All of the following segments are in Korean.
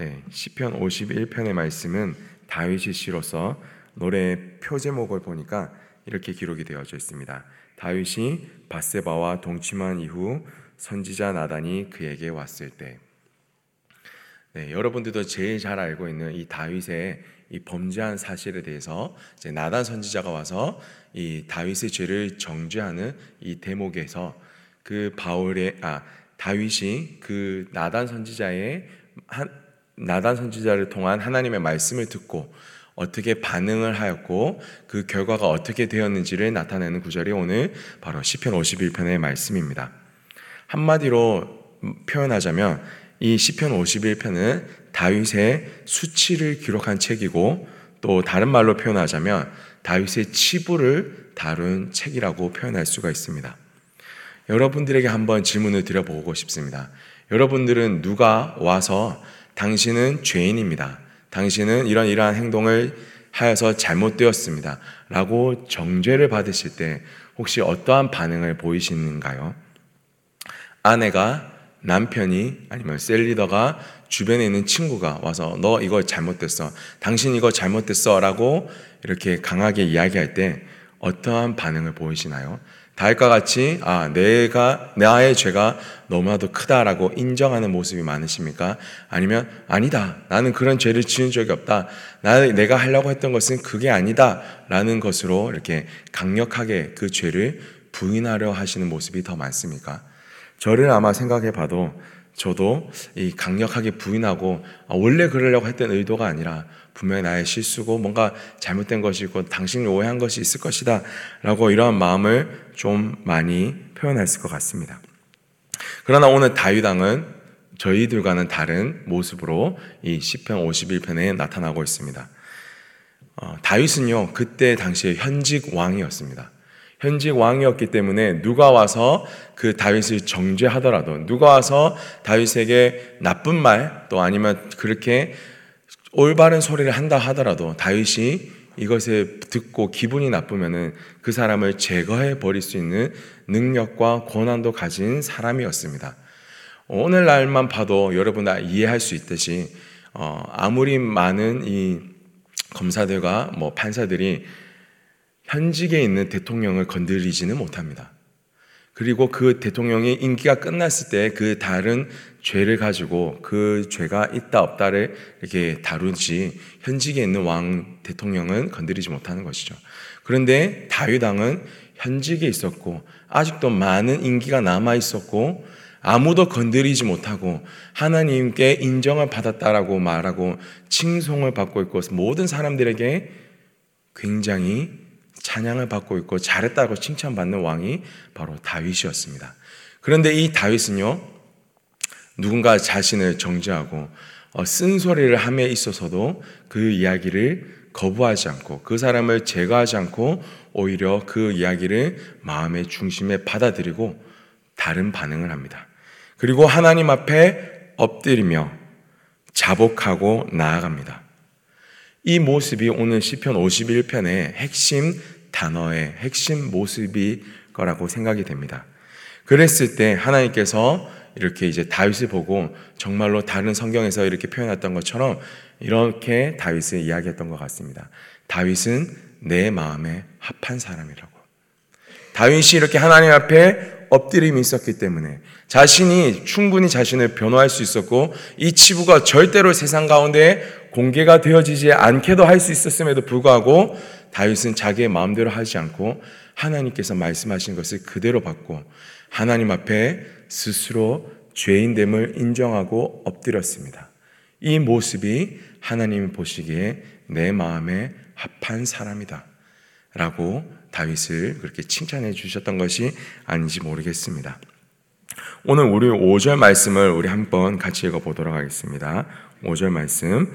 네, 시편 51편의 말씀은 다윗이 시로서 노래의 표제목을 보니까 이렇게 기록이 되어져 있습니다. 다윗이 밧세바와 동침한 이후 선지자 나단이 그에게 왔을 때. 네, 여러분들도 제일 잘 알고 있는 이 다윗의 이 범죄한 사실에 대해서 이제 나단 선지자가 와서 이 다윗의 죄를 정죄하는 이 대목에서 그 다윗이 그 나단 선지자를 통한 하나님의 말씀을 듣고 어떻게 반응을 하였고 그 결과가 어떻게 되었는지를 나타내는 구절이 오늘 바로 시편 51편의 말씀입니다. 한마디로 표현하자면 이 시편 51편은 다윗의 수치를 기록한 책이고 또 다른 말로 표현하자면 다윗의 치부를 다룬 책이라고 표현할 수가 있습니다. 여러분들에게 한번 질문을 드려보고 싶습니다. 여러분들은 누가 와서 당신은 죄인입니다, 당신은 이러한 행동을 하여서 잘못되었습니다 라고 정죄를 받으실 때 혹시 어떠한 반응을 보이시는가요? 아내가, 남편이, 아니면 셀리더가, 주변에 있는 친구가 와서 너 이거 잘못됐어, 당신 이거 잘못됐어 라고 이렇게 강하게 이야기할 때 어떠한 반응을 보이시나요? 다윗과 같이 나의 죄가 너무나도 크다라고 인정하는 모습이 많으십니까? 아니면 아니다, 나는 그런 죄를 지은 적이 없다, 내가 하려고 했던 것은 그게 아니다 라는 것으로 이렇게 강력하게 그 죄를 부인하려 하시는 모습이 더 많습니까? 저를 아마 생각해 봐도 저도 이 강력하게 부인하고 원래 그러려고 했던 의도가 아니라 분명히 나의 실수고 뭔가 잘못된 것이 있고 당신이 오해한 것이 있을 것이다 라고 이러한 마음을 좀 많이 표현했을 것 같습니다. 그러나 오늘 다윗 왕은 저희들과는 다른 모습으로 이 시편 51편에 나타나고 있습니다. 다윗은요, 그때 당시에 현직 왕이었습니다. 현직 왕이었기 때문에 누가 와서 그 다윗을 정죄하더라도, 누가 와서 다윗에게 나쁜 말 또 아니면 그렇게 올바른 소리를 한다 하더라도 다윗이 이것을 듣고 기분이 나쁘면은 그 사람을 제거해 버릴 수 있는 능력과 권한도 가진 사람이었습니다. 오늘날만 봐도 여러분 다 이해할 수 있듯이 아무리 많은 이 검사들과 판사들이 현직에 있는 대통령을 건드리지는 못합니다. 그리고 그 대통령이 임기가 끝났을 때 그 다른 죄를 가지고 그 죄가 있다 없다를 이렇게 다루지 현직에 있는 왕 대통령은 건드리지 못하는 것이죠. 그런데 다윗 왕은 현직에 있었고 아직도 많은 임기가 남아 있었고 아무도 건드리지 못하고 하나님께 인정을 받았다라고 말하고 칭송을 받고 있고 모든 사람들에게 굉장히 찬양을 받고 있고 잘했다고 칭찬받는 왕이 바로 다윗이었습니다. 그런데 이 다윗은요, 누군가 자신을 정죄하고 쓴소리를 함에 있어서도 그 이야기를 거부하지 않고 그 사람을 제거하지 않고 오히려 그 이야기를 마음의 중심에 받아들이고 다른 반응을 합니다. 그리고 하나님 앞에 엎드리며 자복하고 나아갑니다. 이 모습이 오늘 시편 51편의 핵심 단어의 핵심 모습이 거라고 생각이 됩니다. 그랬을 때 하나님께서 이렇게 이제 다윗을 보고 정말로 다른 성경에서 이렇게 표현했던 것처럼 이렇게 다윗을 이야기했던 것 같습니다. 다윗은 내 마음에 합한 사람이라고. 다윗이 이렇게 하나님 앞에 엎드림이 있었기 때문에 자신이 충분히 자신을 변호할 수 있었고 이 치부가 절대로 세상 가운데 공개가 되어지지 않게도 할 수 있었음에도 불구하고 다윗은 자기의 마음대로 하지 않고 하나님께서 말씀하신 것을 그대로 받고 하나님 앞에 스스로 죄인됨을 인정하고 엎드렸습니다. 이 모습이 하나님이 보시기에 내 마음에 합한 사람이다 라고 다윗을 그렇게 칭찬해 주셨던 것이 아닌지 모르겠습니다. 오늘 우리 5절 말씀을 우리 한번 같이 읽어보도록 하겠습니다. 5절 말씀.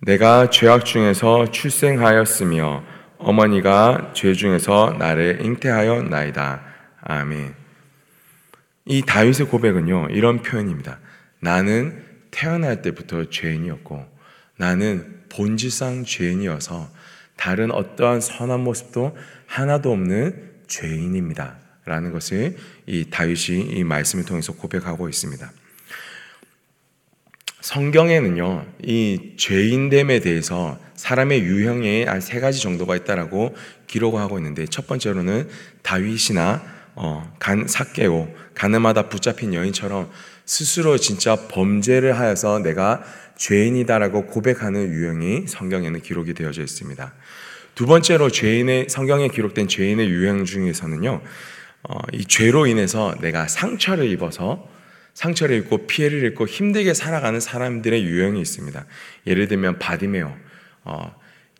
내가 죄악 중에서 출생하였으며 어머니가 죄 중에서 나를 잉태하였나이다. 아멘. 이 다윗의 고백은요, 이런 표현입니다. 나는 태어날 때부터 죄인이었고 나는 본질상 죄인이어서 다른 어떠한 선한 모습도 하나도 없는 죄인입니다 라는 것을 이 다윗이 이 말씀을 통해서 고백하고 있습니다. 성경에는요, 이 죄인됨에 대해서 사람의 유형에 한 3가지 정도가 있다라고 기록하고 있는데, 첫 번째로는 다윗이나 삭개오, 간음하다 붙잡힌 여인처럼 스스로 진짜 범죄를 하여서 내가 죄인이다라고 고백하는 유형이 성경에는 기록이 되어져 있습니다. 두 번째로 성경에 기록된 죄인의 유형 중에서는요, 이 죄로 인해서 내가 상처를 입고 피해를 입고 힘들게 살아가는 사람들의 유형이 있습니다. 예를 들면 바디메오,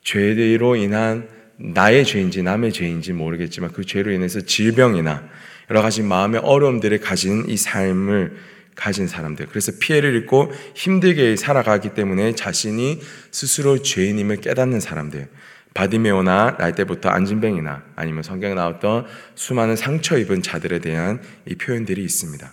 죄로 인한 나의 죄인지 남의 죄인지 모르겠지만 그 죄로 인해서 질병이나 여러 가지 마음의 어려움들을 가진 이 삶을 가진 사람들, 그래서 피해를 입고 힘들게 살아가기 때문에 자신이 스스로 죄인임을 깨닫는 사람들, 바디메오나 라떼부터 안진뱅이나 아니면 성경에 나왔던 수많은 상처 입은 자들에 대한 이 표현들이 있습니다.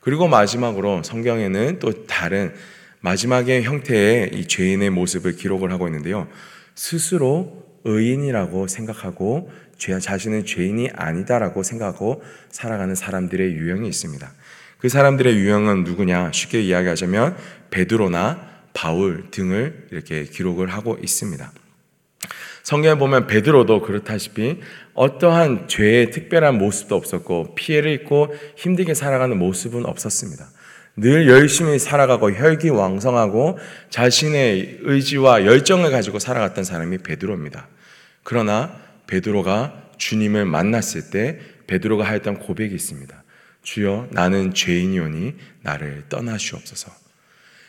그리고 마지막으로 성경에는 또 다른 마지막의 형태의 이 죄인의 모습을 기록을 하고 있는데요, 스스로 의인이라고 생각하고 자신은 죄인이 아니다라고 생각하고 살아가는 사람들의 유형이 있습니다. 그 사람들의 유형은 누구냐? 쉽게 이야기하자면 베드로나 바울 등을 이렇게 기록을 하고 있습니다. 성경에 보면 베드로도 그렇다시피 어떠한 죄의 특별한 모습도 없었고 피해를 입고 힘들게 살아가는 모습은 없었습니다. 늘 열심히 살아가고 혈기왕성하고 자신의 의지와 열정을 가지고 살아갔던 사람이 베드로입니다. 그러나 베드로가 주님을 만났을 때 베드로가 하였던 고백이 있습니다. 주여, 나는 죄인이오니 나를 떠나시옵소서.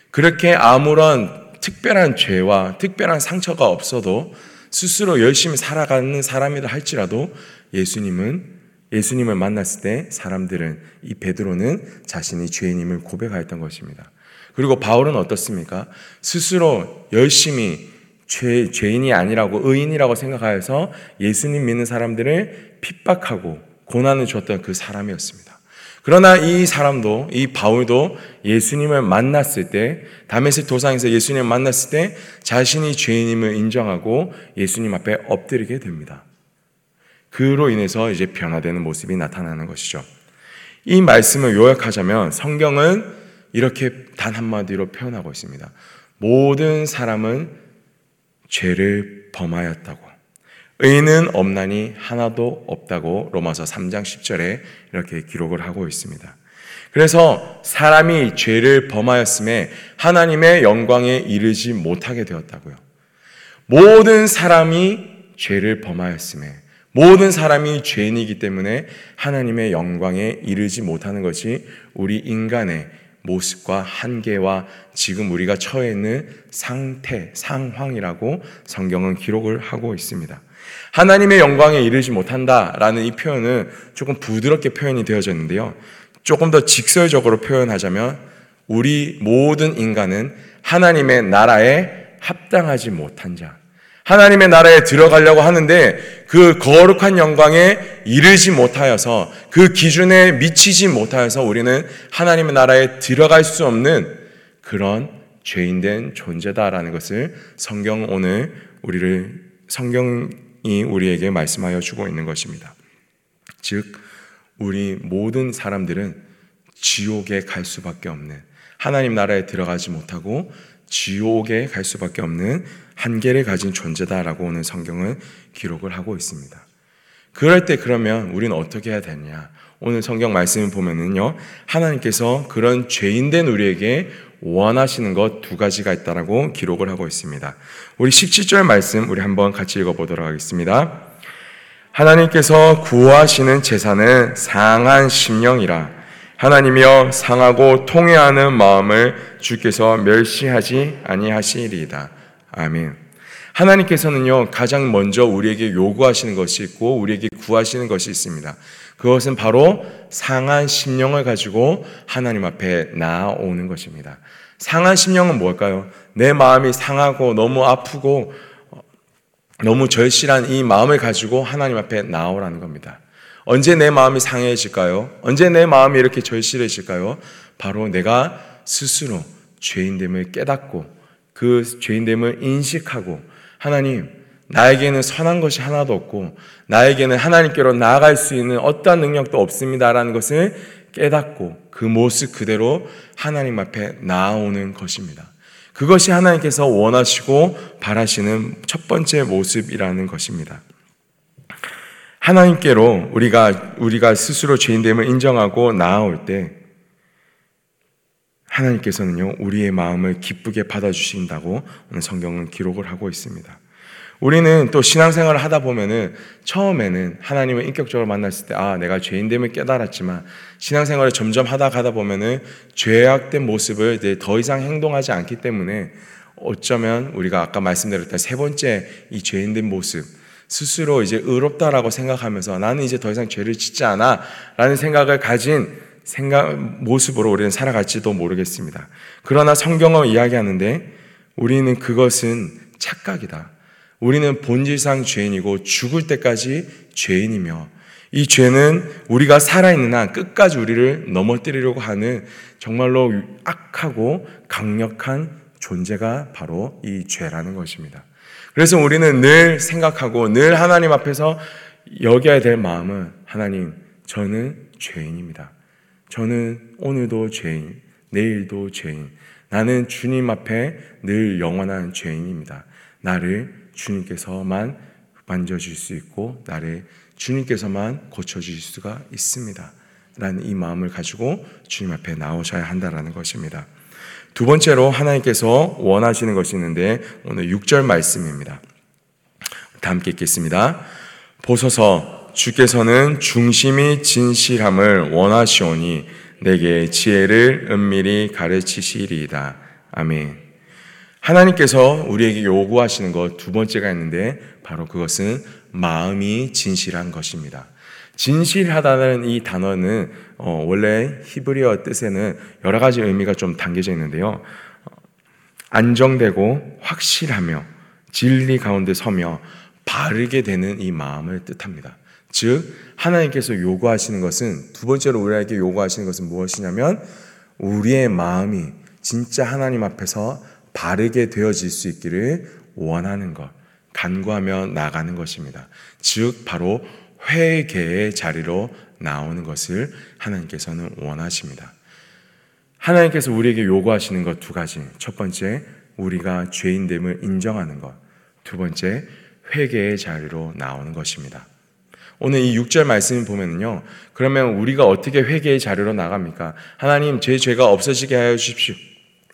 그렇게 아무런 특별한 죄와 특별한 상처가 없어도 스스로 열심히 살아가는 사람이라 할지라도 예수님을 만났을 때 이 베드로는 자신이 죄인임을 고백하였던 것입니다. 그리고 바울은 어떻습니까? 스스로 열심히 죄인이 아니라고 의인이라고 생각하여서 예수님 믿는 사람들을 핍박하고 고난을 줬던 그 사람이었습니다. 그러나 이 바울도 예수님을 만났을 때, 다메섹 도상에서 예수님을 만났을 때 자신이 죄인임을 인정하고 예수님 앞에 엎드리게 됩니다. 그로 인해서 이제 변화되는 모습이 나타나는 것이죠. 이 말씀을 요약하자면 성경은 이렇게 단 한마디로 표현하고 있습니다. 모든 사람은 죄를 범하였다고, 의인은 없나니 하나도 없다고 로마서 3장 10절에 이렇게 기록을 하고 있습니다. 그래서 사람이 죄를 범하였음에 하나님의 영광에 이르지 못하게 되었다고요. 모든 사람이 죄를 범하였음에, 모든 사람이 죄인이기 때문에 하나님의 영광에 이르지 못하는 것이 우리 인간의 모습과 한계와 지금 우리가 처해 있는 상황이라고 성경은 기록을 하고 있습니다. 하나님의 영광에 이르지 못한다라는 이 표현은 조금 부드럽게 표현이 되어졌는데요, 조금 더 직설적으로 표현하자면 우리 모든 인간은 하나님의 나라에 합당하지 못한 자, 하나님의 나라에 들어가려고 하는데 그 거룩한 영광에 이르지 못하여서, 그 기준에 미치지 못하여서 우리는 하나님의 나라에 들어갈 수 없는 그런 죄인된 존재다라는 것을 성경이 우리에게 말씀하여 주고 있는 것입니다. 즉, 우리 모든 사람들은 지옥에 갈 수밖에 없는, 하나님 나라에 들어가지 못하고 지옥에 갈 수밖에 없는 한계를 가진 존재다라고 오늘 성경은 기록을 하고 있습니다. 그럴 때 그러면 우리는 어떻게 해야 되냐? 오늘 성경 말씀을 보면은요, 하나님께서 그런 죄인된 우리에게 원하시는 것 2가지가 있다라고 기록을 하고 있습니다. 우리 17절 말씀 우리 한번 같이 읽어보도록 하겠습니다. 하나님께서 구하시는 제사는 상한 심령이라. 하나님이여, 상하고 통회하는 마음을 주께서 멸시하지 아니하시리이다. 아멘. 하나님께서는요, 가장 먼저 우리에게 요구하시는 것이 있고 우리에게 구하시는 것이 있습니다. 그것은 바로 상한 심령을 가지고 하나님 앞에 나아오는 것입니다. 상한 심령은 뭘까요? 내 마음이 상하고 너무 아프고 너무 절실한 이 마음을 가지고 하나님 앞에 나아오라는 겁니다. 언제 내 마음이 상해질까요? 언제 내 마음이 이렇게 절실해질까요? 바로 내가 스스로 죄인됨을 깨닫고 그 죄인됨을 인식하고, 하나님, 나에게는 선한 것이 하나도 없고 나에게는 하나님께로 나아갈 수 있는 어떠한 능력도 없습니다라는 것을 깨닫고 그 모습 그대로 하나님 앞에 나아오는 것입니다. 그것이 하나님께서 원하시고 바라시는 첫 번째 모습이라는 것입니다. 하나님께로 우리가 스스로 죄인됨을 인정하고 나아올 때 하나님께서는요, 우리의 마음을 기쁘게 받아주신다고 오늘 성경은 기록을 하고 있습니다. 우리는 또 신앙생활을 하다 보면은 처음에는 하나님을 인격적으로 만났을 때 내가 죄인됨을 깨달았지만 신앙생활을 점점 하다 보면은 죄악된 모습을 이제 더 이상 행동하지 않기 때문에 어쩌면 우리가 아까 말씀드렸던 세 번째 이 죄인된 모습 스스로 이제 의롭다라고 생각하면서 나는 이제 더 이상 죄를 짓지 않아 라는 생각을 가진 모습으로 우리는 살아갈지도 모르겠습니다. 그러나 성경은 이야기하는데 우리는 그것은 착각이다. 우리는 본질상 죄인이고 죽을 때까지 죄인이며 이 죄는 우리가 살아있는 한 끝까지 우리를 넘어뜨리려고 하는 정말로 악하고 강력한 존재가 바로 이 죄라는 것입니다. 그래서 우리는 늘 생각하고 늘 하나님 앞에서 여겨야 될 마음은 하나님, 저는 죄인입니다. 저는 오늘도 죄인, 내일도 죄인, 나는 주님 앞에 늘 영원한 죄인입니다. 나를 주님께서만 만져줄 수 있고 나를 주님께서만 고쳐주실 수가 있습니다 라는 이 마음을 가지고 주님 앞에 나오셔야 한다는 것입니다. 두 번째로 하나님께서 원하시는 것이 있는데 오늘 6절 말씀입니다. 다 함께 읽겠습니다. 보소서 주께서는 중심이 진실함을 원하시오니 내게 지혜를 은밀히 가르치시리이다. 아멘. 하나님께서 우리에게 요구하시는 것 두 번째가 있는데 바로 그것은 마음이 진실한 것입니다. 진실하다는 이 단어는 원래 히브리어 뜻에는 여러 가지 의미가 좀 담겨져 있는데요. 안정되고 확실하며 진리 가운데 서며 바르게 되는 이 마음을 뜻합니다. 즉 하나님께서 요구하시는 것은 두 번째로 우리에게 요구하시는 것은 무엇이냐면 우리의 마음이 진짜 하나님 앞에서 바르게 되어질 수 있기를 원하는 것, 간구하며 나가는 것입니다. 즉 바로 회개의 자리로 나오는 것을 하나님께서는 원하십니다. 하나님께서 우리에게 요구하시는 것 두 가지. 첫 번째, 우리가 죄인됨을 인정하는 것. 두 번째, 회개의 자리로 나오는 것입니다. 오늘 이 6절 말씀을 보면요. 그러면 우리가 어떻게 회개의 자리로 나갑니까? 하나님, 제 죄가 없어지게 하여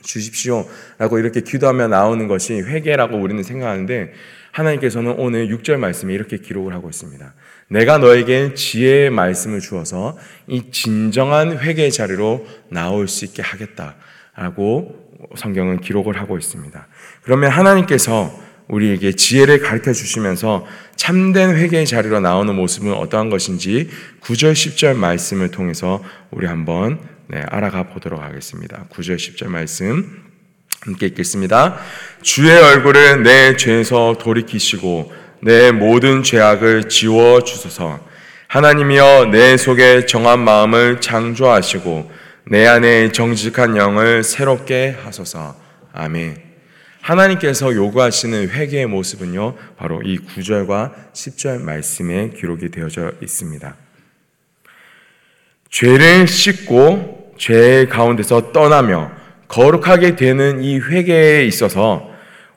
주십시오 라고 이렇게 기도하며 나오는 것이 회개라고 우리는 생각하는데 하나님께서는 오늘 6절 말씀에 이렇게 기록을 하고 있습니다. 내가 너에게 지혜의 말씀을 주어서 이 진정한 회개의 자리로 나올 수 있게 하겠다라고 성경은 기록을 하고 있습니다. 그러면 하나님께서 우리에게 지혜를 가르쳐 주시면서 참된 회개의 자리로 나오는 모습은 어떠한 것인지 9절 10절 말씀을 통해서 우리 한번 알아가 보도록 하겠습니다. 9절 10절 말씀 함께 읽겠습니다. 주의 얼굴을 내 죄에서 돌이키시고 내 모든 죄악을 지워주소서. 하나님이여 내 속에 정한 마음을 창조하시고 내 안에 정직한 영을 새롭게 하소서. 아멘. 하나님께서 요구하시는 회개의 모습은요 바로 이 9절과 10절 말씀에 기록이 되어져 있습니다. 죄를 씻고 죄의 가운데서 떠나며 거룩하게 되는 이 회개에 있어서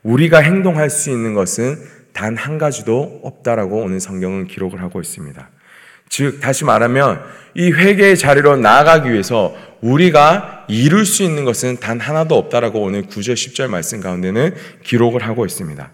우리가 행동할 수 있는 것은 단 한 가지도 없다라고 오늘 성경은 기록을 하고 있습니다. 즉 다시 말하면 이 회개의 자리로 나아가기 위해서 우리가 이룰 수 있는 것은 단 하나도 없다라고 오늘 9절 10절 말씀 가운데는 기록을 하고 있습니다.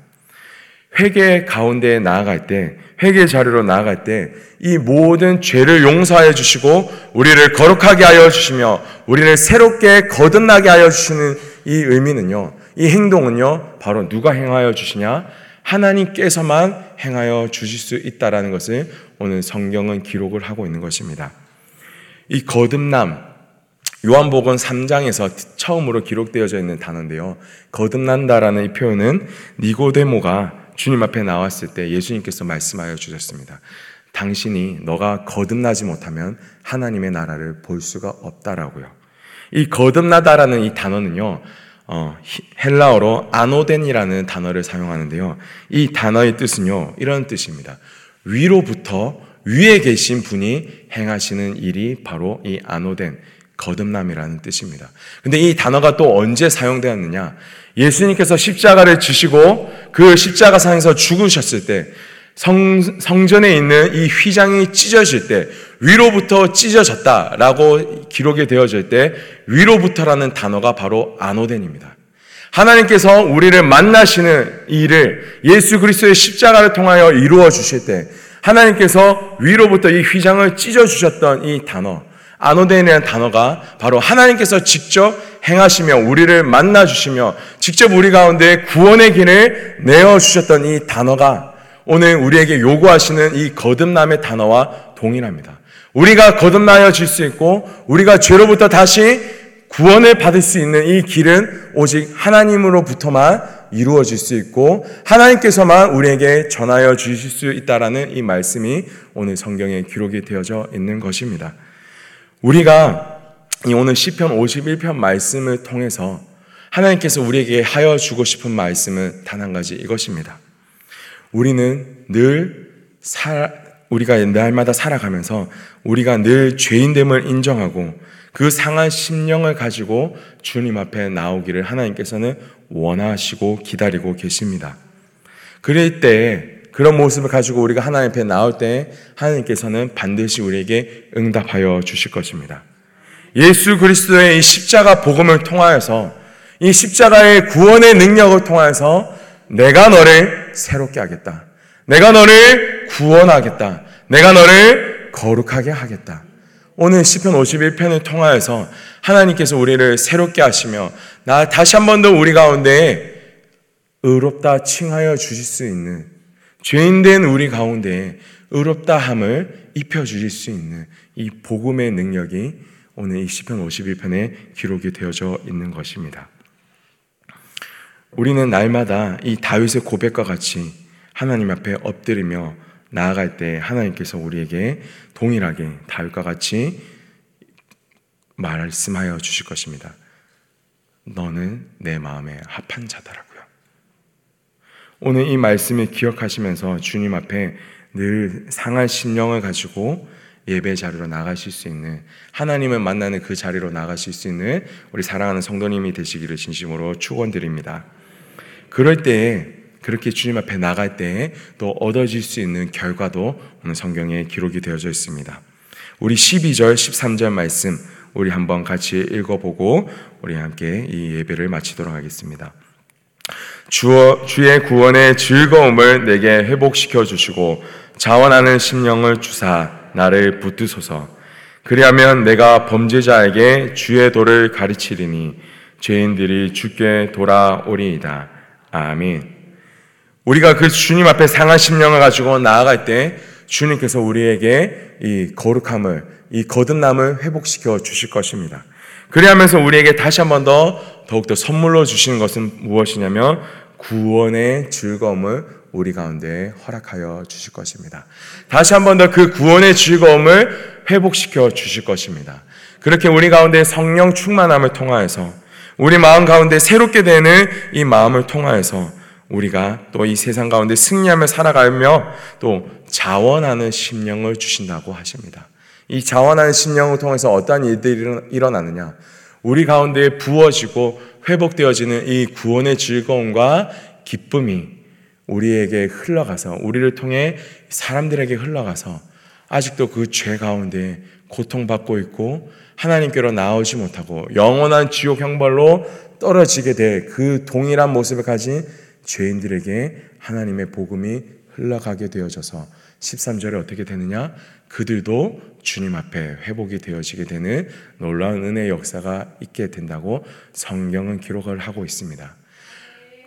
회개 가운데에 나아갈 때, 회개 자리로 나아갈 때 이 모든 죄를 용서하여 주시고 우리를 거룩하게 하여 주시며 우리를 새롭게 거듭나게 하여 주시는 이 의미는요, 이 행동은요 바로 누가 행하여 주시냐? 하나님께서만 행하여 주실 수 있다라는 것을 오늘 성경은 기록을 하고 있는 것입니다. 이 거듭남, 요한복음 3장에서 처음으로 기록되어져 있는 단어인데요. 거듭난다라는 이 표현은 니고데모가 주님 앞에 나왔을 때 예수님께서 말씀하여 주셨습니다. 당신이 너가 거듭나지 못하면 하나님의 나라를 볼 수가 없다라고요. 이 거듭나다라는 이 단어는요. 헬라어로 아노덴이라는 단어를 사용하는데요. 이 단어의 뜻은요. 이런 뜻입니다. 위로부터 위에 계신 분이 행하시는 일이 바로 이 아노된 거듭남이라는 뜻입니다. 근데 이 단어가 또 언제 사용되었느냐? 예수님께서 십자가를 지시고 그 십자가상에서 죽으셨을 때 성전에 있는 이 휘장이 찢어질 때 위로부터 찢어졌다라고 기록이 되어질 때 위로부터라는 단어가 바로 아노덴입니다. 하나님께서 우리를 만나시는 일을 예수 그리스도의 십자가를 통하여 이루어 주실 때 하나님께서 위로부터 이 휘장을 찢어 주셨던 이 단어 아노덴이라는 단어가 바로 하나님께서 직접 행하시며 우리를 만나 주시며 직접 우리 가운데 구원의 길을 내어 주셨던 이 단어가 오늘 우리에게 요구하시는 이 거듭남의 단어와 동일합니다. 우리가 거듭나여질 수 있고 우리가 죄로부터 다시 구원을 받을 수 있는 이 길은 오직 하나님으로부터만 이루어질 수 있고 하나님께서만 우리에게 전하여 주실 수 있다라는 이 말씀이 오늘 성경에 기록이 되어져 있는 것입니다. 우리가 이 오늘 시편 51편 말씀을 통해서 하나님께서 우리에게 하여 주고 싶은 말씀은 단 한 가지 이것입니다. 우리는 우리가 날마다 살아가면서 우리가 늘 죄인됨을 인정하고 그 상한 심령을 가지고 주님 앞에 나오기를 하나님께서는 원하시고 기다리고 계십니다. 그럴 때 그런 모습을 가지고 우리가 하나님 앞에 나올 때 하나님께서는 반드시 우리에게 응답하여 주실 것입니다. 예수 그리스도의 이 십자가 복음을 통하여서 이 십자가의 구원의 능력을 통하여서 내가 너를 새롭게 하겠다. 내가 너를 구원하겠다. 내가 너를 거룩하게 하겠다. 오늘 시편 51편을 통하여서 하나님께서 우리를 새롭게 하시며 나 다시 한 번 더 우리 가운데 의롭다 칭하여 주실 수 있는 죄인된 우리 가운데 의롭다함을 입혀주실 수 있는 이 복음의 능력이 오늘 이 시편 51편에 기록이 되어져 있는 것입니다. 우리는 날마다 이 다윗의 고백과 같이 하나님 앞에 엎드리며 나아갈 때 하나님께서 우리에게 동일하게 다윗과 같이 말씀하여 주실 것입니다. 너는 내 마음에 합한 자다라고요. 오늘 이 말씀을 기억하시면서 주님 앞에 늘 상한 심령을 가지고 예배 자리로 나가실 수 있는 하나님을 만나는 그 자리로 나가실 수 있는 우리 사랑하는 성도님이 되시기를 진심으로 축원드립니다. 그럴 때에 그렇게 주님 앞에 나갈 때에 또 얻어질 수 있는 결과도 오늘 성경에 기록이 되어져 있습니다. 우리 12절, 13절 말씀 우리 한번 같이 읽어보고 우리 함께 이 예배를 마치도록 하겠습니다. 주의 구원의 즐거움을 내게 회복시켜 주시고 자원하는 심령을 주사 나를 붙드소서. 그리하면 내가 범죄자에게 주의 도를 가르치리니 죄인들이 주께 돌아오리이다. 아멘. 우리가 그 주님 앞에 상한 심령을 가지고 나아갈 때 주님께서 우리에게 이 거룩함을 이 거듭남을 회복시켜 주실 것입니다. 그리하면서 우리에게 다시 한 번 더 더욱더 선물로 주시는 것은 무엇이냐면 구원의 즐거움을 우리 가운데 허락하여 주실 것입니다. 다시 한 번 더 그 구원의 즐거움을 회복시켜 주실 것입니다. 그렇게 우리 가운데 성령 충만함을 통하여서 우리 마음 가운데 새롭게 되는 이 마음을 통하여서 우리가 또 이 세상 가운데 승리하며 살아가며 또 자원하는 심령을 주신다고 하십니다. 이 자원하는 심령을 통해서 어떠한 일들이 일어나느냐? 우리 가운데 부어지고 회복되어지는 이 구원의 즐거움과 기쁨이 우리에게 흘러가서 우리를 통해 사람들에게 흘러가서 아직도 그 죄 가운데 고통받고 있고 하나님께로 나오지 못하고 영원한 지옥 형벌로 떨어지게 될 그 동일한 모습을 가진 죄인들에게 하나님의 복음이 흘러가게 되어져서 13절에 어떻게 되느냐? 그들도 주님 앞에 회복이 되어지게 되는 놀라운 은혜의 역사가 있게 된다고 성경은 기록을 하고 있습니다.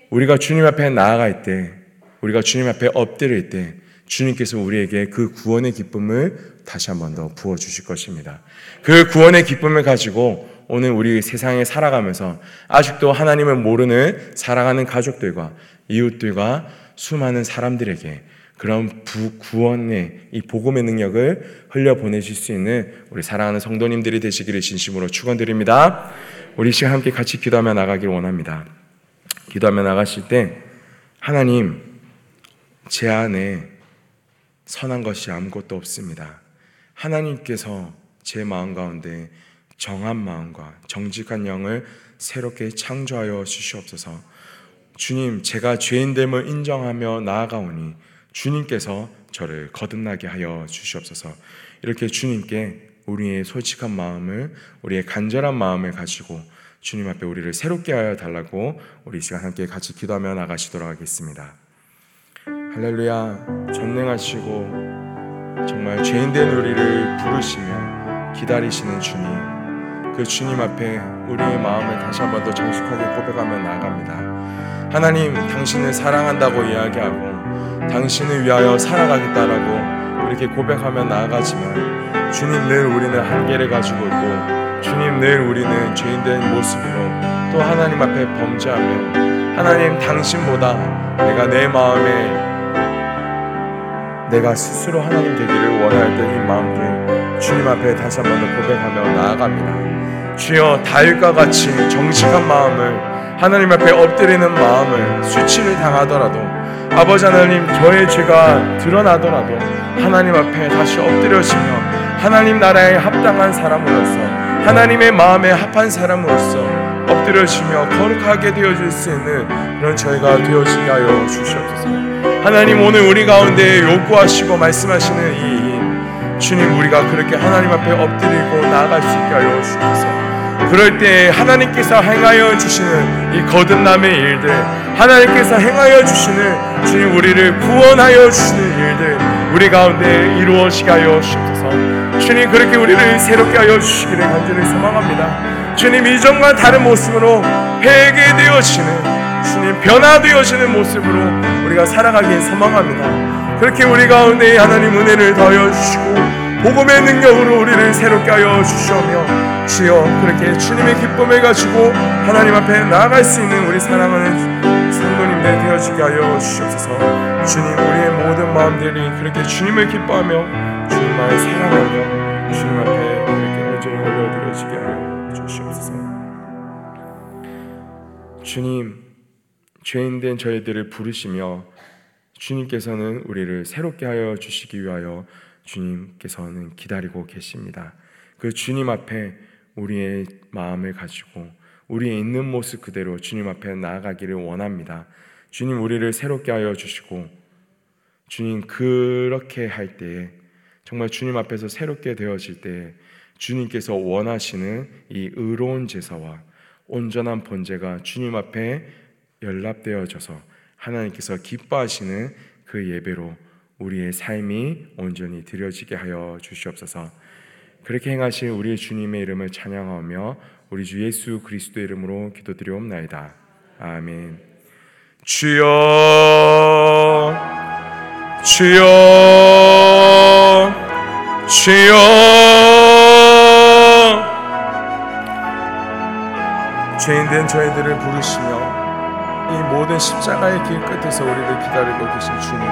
우리가 주님 앞에 나아갈 때, 우리가 주님 앞에 엎드릴 때 주님께서 우리에게 그 구원의 기쁨을 다시 한 번 더 부어주실 것입니다. 그 구원의 기쁨을 가지고 오늘 우리 세상에 살아가면서 아직도 하나님을 모르는 사랑하는 가족들과 이웃들과 수많은 사람들에게 그런 구원의 이 복음의 능력을 흘려보내실 수 있는 우리 사랑하는 성도님들이 되시기를 진심으로 축원드립니다. 우리 시간 함께 같이 기도하며 나가길 원합니다. 기도하며 나가실 때 하나님 제 안에 선한 것이 아무것도 없습니다. 하나님께서 제 마음 가운데 정한 마음과 정직한 영을 새롭게 창조하여 주시옵소서. 주님, 제가 죄인됨을 인정하며 나아가오니 주님께서 저를 거듭나게 하여 주시옵소서. 이렇게 주님께 우리의 솔직한 마음을, 우리의 간절한 마음을 가지고 주님 앞에 우리를 새롭게 하여 달라고 우리 시간 함께 같이 기도하며 나가시도록 하겠습니다. 할렐루야. 전능하시고 정말 죄인된 우리를 부르시며 기다리시는 주님, 그 주님 앞에 우리의 마음을 다시 한 번 더 정직하게 고백하며 나아갑니다. 하나님, 당신을 사랑한다고 이야기하고 당신을 위하여 살아가겠다라고 이렇게 고백하며 나아가지만, 주님, 늘 우리는 한계를 가지고 있고, 주님, 늘 우리는 죄인된 모습으로 또 하나님 앞에 범죄하며, 하나님, 당신보다 내가 내 마음에 내가 스스로 하나님 되기를 원할 때 이 마음을 주님 앞에 다시 한번 더 고백하며 나아갑니다. 주여, 다윗과 같이 정직한 마음을, 하나님 앞에 엎드리는 마음을, 수치를 당하더라도, 아버지 하나님, 저의 죄가 드러나더라도 하나님 앞에 다시 엎드려지며 하나님 나라에 합당한 사람으로서, 하나님의 마음에 합한 사람으로서 엎드려지며 거룩하게 되어질 수 있는 그런 저희가 되어지게 하여 주시옵소서. 하나님, 오늘 우리 가운데 요구하시고 말씀하시는 이 주님, 우리가 그렇게 하나님 앞에 엎드리고 나아갈 수 있게 하여 주셔서, 그럴 때 하나님께서 행하여 주시는 이 거듭남의 일들, 하나님께서 행하여 주시는 주님, 우리를 구원하여 주시는 일들 우리 가운데 이루어지게 하여 주셔서, 주님, 그렇게 우리를 새롭게 하여 주시기를 간절히 소망합니다. 주님, 이전과 다른 모습으로 회개되어지는, 주님, 변화되어지는 모습으로 우리가 살아가기에 소망합니다. 그렇게 우리 가운데 하나님 은혜를 더하여 주시고 복음의 능력으로 우리를 새롭게 하여 주시오며, 주여, 그렇게 주님의 기쁨을 가지고 하나님 앞에 나아갈 수 있는 우리 사랑하는 성도님들 되어지게 하여 주시옵소서. 주님, 우리의 모든 마음들이 그렇게 주님을 기뻐하며 주님만을 사랑하며 주님 앞에 그렇게 온전히 올려드려지게 하여 주시옵소서. 주님, 죄인된 저희들을 부르시며 주님께서는 우리를 새롭게 하여 주시기 위하여 주님께서는 기다리고 계십니다. 그 주님 앞에 우리의 마음을 가지고 우리의 있는 모습 그대로 주님 앞에 나아가기를 원합니다. 주님, 우리를 새롭게 하여 주시고, 주님, 그렇게 할 때에, 정말 주님 앞에서 새롭게 되어질 때에 주님께서 원하시는 이 의로운 제사와 온전한 본제가 주님 앞에 연락되어져서 하나님께서 기뻐하시는 그 예배로 우리의 삶이 온전히 드려지게 하여 주시옵소서. 그렇게 행하실 우리 주님의 이름을 찬양하며 우리 주 예수 그리스도의 이름으로 기도드려옵나이다. 아멘. 주여, 주여, 주여, 죄인된 저희들을 부르시며 이 모든 십자가의 길 끝에서 우리를 기다리고 계신 주님,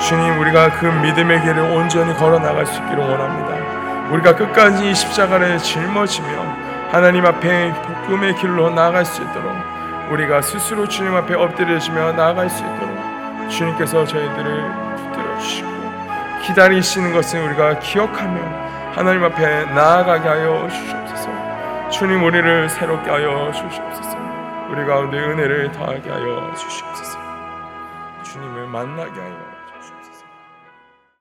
주님, 우리가 그 믿음의 길을 온전히 걸어나갈 수 있기를 원합니다. 우리가 끝까지 이 십자가를 짊어지며 하나님 앞에 복음의 길로 나아갈 수 있도록, 우리가 스스로 주님 앞에 엎드려지며 나아갈 수 있도록 주님께서 저희들을 붙들어주시고 기다리시는 것을 우리가 기억하며 하나님 앞에 나아가게 하여 주시옵소서. 주님, 우리를 새롭게 하여 주시옵소서. 우리 가운데 은혜를 더하게 하여 주시옵소서. 주님을 만나게 하여